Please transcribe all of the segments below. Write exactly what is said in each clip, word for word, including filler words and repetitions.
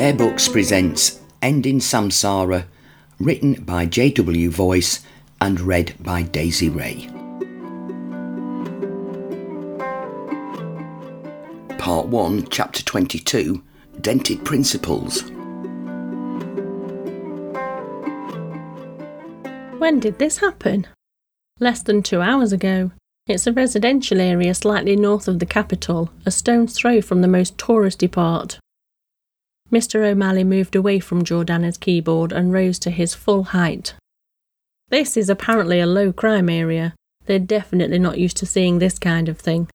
Bear Books presents End in Samsara, written by J W Voice and read by Daisy Ray. Part one, Chapter twenty-two, Dented Principles. When did this happen? Less than two hours ago. It's a residential area slightly north of the capital, a stone's throw from the most touristy part. Mister O'Malley moved away from Jordana's keyboard and rose to his full height. This is apparently a low-crime area. They're definitely not used to seeing this kind of thing.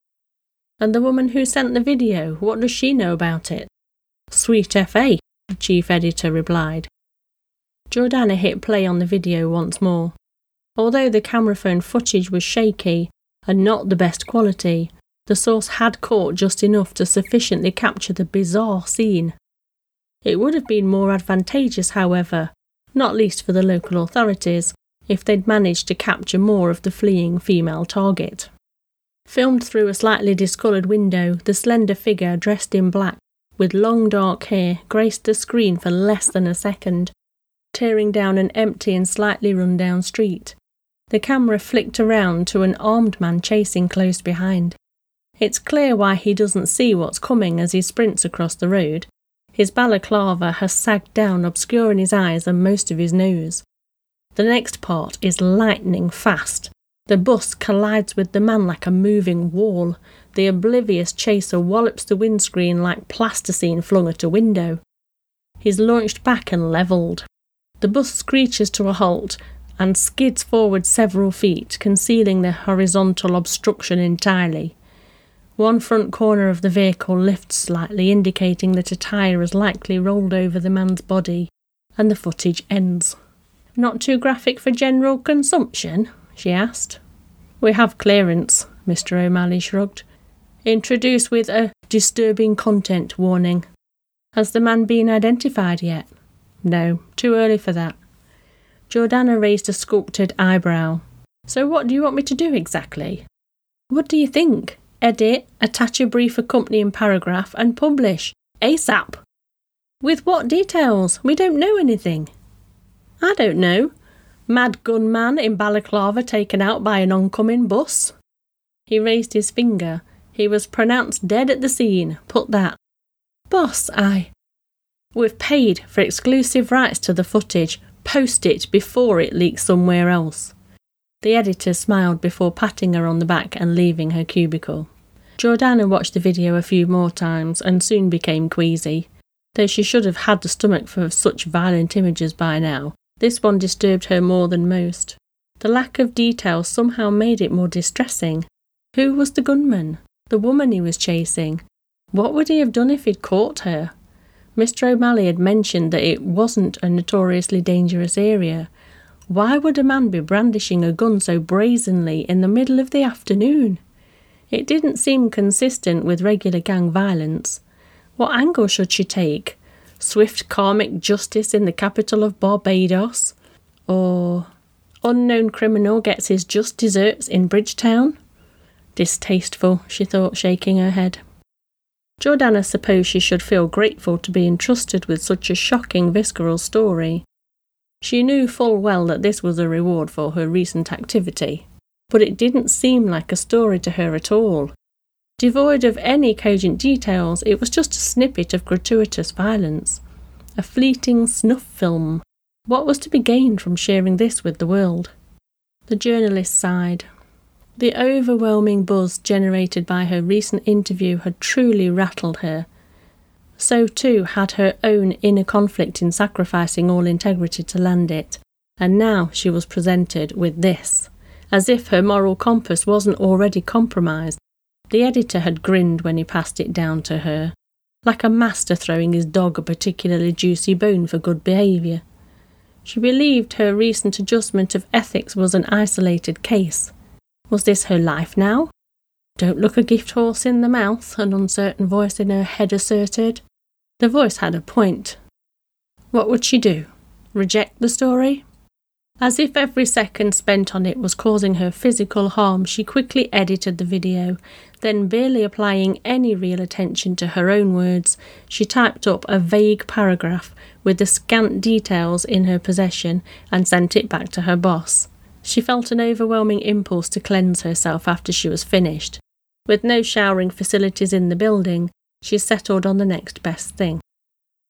And the woman who sent the video, what does she know about it? Sweet F A, the chief editor replied. Jordana hit play on the video once more. Although the camera phone footage was shaky and not the best quality, the source had caught just enough to sufficiently capture the bizarre scene. It would have been more advantageous, however, not least for the local authorities, if they'd managed to capture more of the fleeing female target. Filmed through a slightly discoloured window, the slender figure, dressed in black, with long dark hair, graced the screen for less than a second, tearing down an empty and slightly run-down street. The camera flicked around to an armed man chasing close behind. It's clear why he doesn't see what's coming as he sprints across the road. His balaclava has sagged down, obscuring his eyes and most of his nose. The next part is lightning fast. The bus collides with the man like a moving wall. The oblivious chaser wallops the windscreen like plasticine flung at a window. He's launched back and levelled. The bus screeches to a halt and skids forward several feet, concealing the horizontal obstruction entirely. One front corner of the vehicle lifts slightly, indicating that a tyre has likely rolled over the man's body, and the footage ends. "Not too graphic for general consumption?" she asked. "We have clearance," Mister O'Malley shrugged. "Introduce with a disturbing content warning." "Has the man been identified yet?" "No, too early for that." Jordana raised a sculpted eyebrow. "So what do you want me to do exactly?" "What do you think? Edit, attach a brief accompanying paragraph and publish. ASAP." "With what details? We don't know anything." "I don't know. Mad gun man in balaclava taken out by an oncoming bus." He raised his finger. "He was pronounced dead at the scene. Put that." "Boss, I..." "We've paid for exclusive rights to the footage. Post it before it leaks somewhere else." The editor smiled before patting her on the back and leaving her cubicle. Jordana watched the video a few more times and soon became queasy. Though she should have had the stomach for such violent images by now, this one disturbed her more than most. The lack of detail somehow made it more distressing. Who was the gunman? The woman he was chasing? What would he have done if he'd caught her? Mister O'Malley had mentioned that it wasn't a notoriously dangerous area. Why would a man be brandishing a gun so brazenly in the middle of the afternoon? It didn't seem consistent with regular gang violence. What angle should she take? Swift karmic justice in the capital of Barbados? Or unknown criminal gets his just desserts in Bridgetown? Distasteful, she thought, shaking her head. Jordana supposed she should feel grateful to be entrusted with such a shocking visceral story. She knew full well that this was a reward for her recent activity, but it didn't seem like a story to her at all. Devoid of any cogent details, it was just a snippet of gratuitous violence. A fleeting snuff film. What was to be gained from sharing this with the world? The journalist sighed. The overwhelming buzz generated by her recent interview had truly rattled her. So too had her own inner conflict in sacrificing all integrity to land it. And now she was presented with this. As if her moral compass wasn't already compromised. The editor had grinned when he passed it down to her, like a master throwing his dog a particularly juicy bone for good behaviour. She believed her recent adjustment of ethics was an isolated case. Was this her life now? "Don't look a gift horse in the mouth," an uncertain voice in her head asserted. The voice had a point. What would she do? Reject the story? As if every second spent on it was causing her physical harm, she quickly edited the video. Then, barely applying any real attention to her own words, she typed up a vague paragraph with the scant details in her possession and sent it back to her boss. She felt an overwhelming impulse to cleanse herself after she was finished. With no showering facilities in the building, she settled on the next best thing.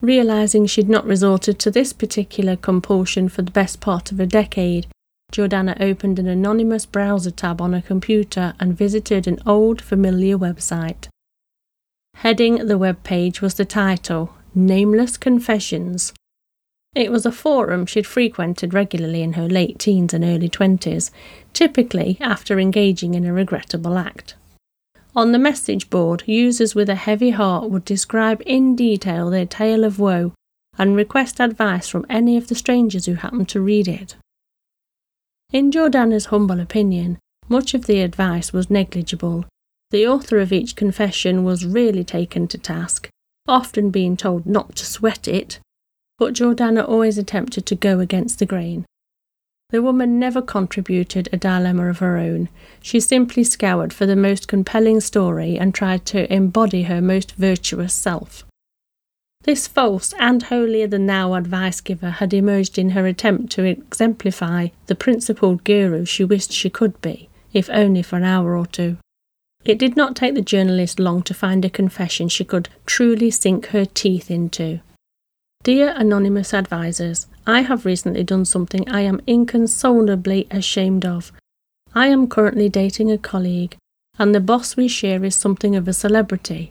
Realising she'd not resorted to this particular compulsion for the best part of a decade, Jordana opened an anonymous browser tab on her computer and visited an old, familiar website. Heading the webpage was the title, Nameless Confessions. It was a forum she'd frequented regularly in her late teens and early twenties, typically after engaging in a regrettable act. On the message board, users with a heavy heart would describe in detail their tale of woe and request advice from any of the strangers who happened to read it. In Jordana's humble opinion, much of the advice was negligible. The author of each confession was really taken to task, often being told not to sweat it, but Jordana always attempted to go against the grain. The woman never contributed a dilemma of her own. She simply scoured for the most compelling story and tried to embody her most virtuous self. This false and holier-than-thou advice giver had emerged in her attempt to exemplify the principled guru she wished she could be, if only for an hour or two. It did not take the journalist long to find a confession she could truly sink her teeth into. Dear anonymous advisors, I have recently done something I am inconsolably ashamed of. I am currently dating a colleague, and the boss we share is something of a celebrity.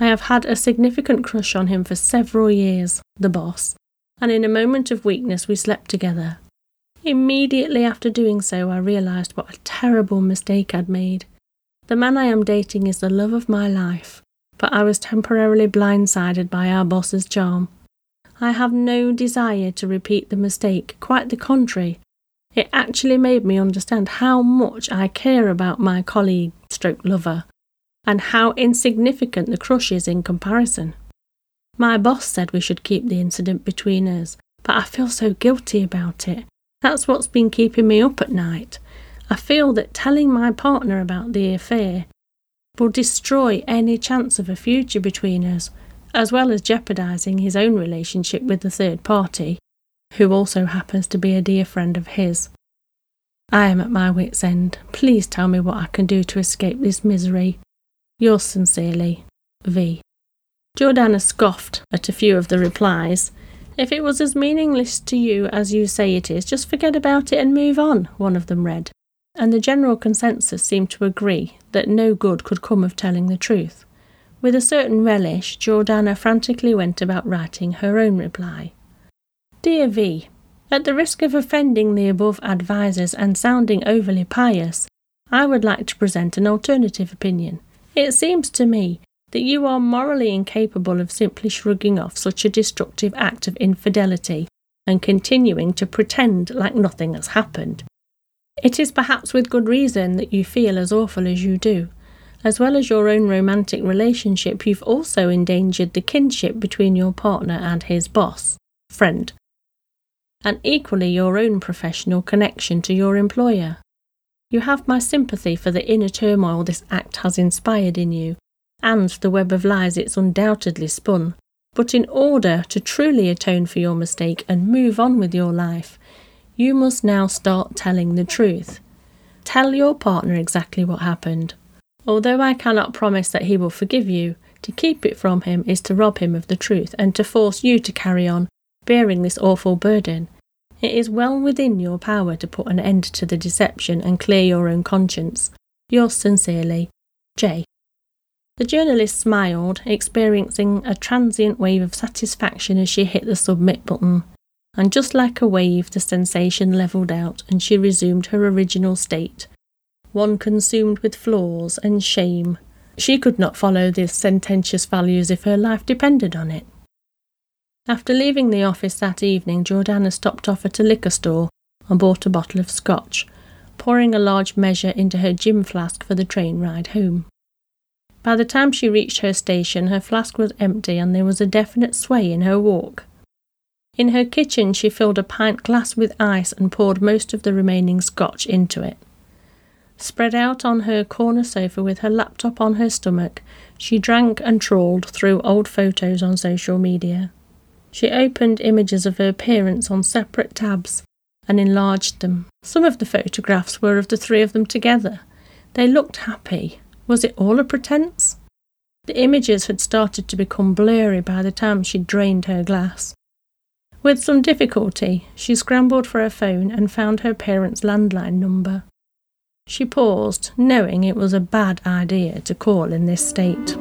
I have had a significant crush on him for several years, the boss, and in a moment of weakness we slept together. Immediately after doing so, I realised what a terrible mistake I'd made. The man I am dating is the love of my life, but I was temporarily blindsided by our boss's charm. I have no desire to repeat the mistake, quite the contrary. It actually made me understand how much I care about my colleague stroke lover, and how insignificant the crush is in comparison. My boss said we should keep the incident between us, but I feel so guilty about it. That's what's been keeping me up at night. I feel that telling my partner about the affair will destroy any chance of a future between us, as well as jeopardising his own relationship with the third party, who also happens to be a dear friend of his. I am at my wit's end. Please tell me what I can do to escape this misery. Yours sincerely, V. Jordana scoffed at a few of the replies. If it was as meaningless to you as you say it is, just forget about it and move on, one of them read, and the general consensus seemed to agree that no good could come of telling the truth. With a certain relish, Jordana frantically went about writing her own reply. Dear V, at the risk of offending the above advisors and sounding overly pious, I would like to present an alternative opinion. It seems to me that you are morally incapable of simply shrugging off such a destructive act of infidelity and continuing to pretend like nothing has happened. It is perhaps with good reason that you feel as awful as you do. As well as your own romantic relationship, you've also endangered the kinship between your partner and his boss, friend, and equally your own professional connection to your employer. You have my sympathy for the inner turmoil this act has inspired in you, and the web of lies it's undoubtedly spun. But in order to truly atone for your mistake and move on with your life, you must now start telling the truth. Tell your partner exactly what happened. Although I cannot promise that he will forgive you, to keep it from him is to rob him of the truth and to force you to carry on bearing this awful burden. It is well within your power to put an end to the deception and clear your own conscience. Yours sincerely, J. The journalist smiled, experiencing a transient wave of satisfaction as she hit the submit button. And just like a wave, the sensation levelled out and she resumed her original state. One consumed with flaws and shame. She could not follow these sententious values if her life depended on it. After leaving the office that evening, Jordana stopped off at a liquor store and bought a bottle of scotch, pouring a large measure into her gin flask for the train ride home. By the time she reached her station, her flask was empty and there was a definite sway in her walk. In her kitchen, she filled a pint glass with ice and poured most of the remaining scotch into it. Spread out on her corner sofa with her laptop on her stomach, she drank and trawled through old photos on social media. She opened images of her parents on separate tabs and enlarged them. Some of the photographs were of the three of them together. They looked happy. Was it all a pretense? The images had started to become blurry by the time she drained her glass. With some difficulty, she scrambled for her phone and found her parents' landline number. She paused, knowing it was a bad idea to call in this state.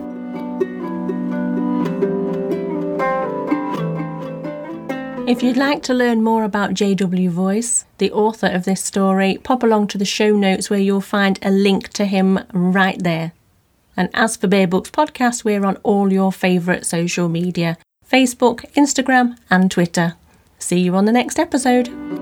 If you'd like to learn more about J W. Voice, the author of this story, pop along to the show notes where you'll find a link to him right there. And as for Bear Books Podcast, we're on all your favourite social media. Facebook, Instagram and Twitter. See you on the next episode.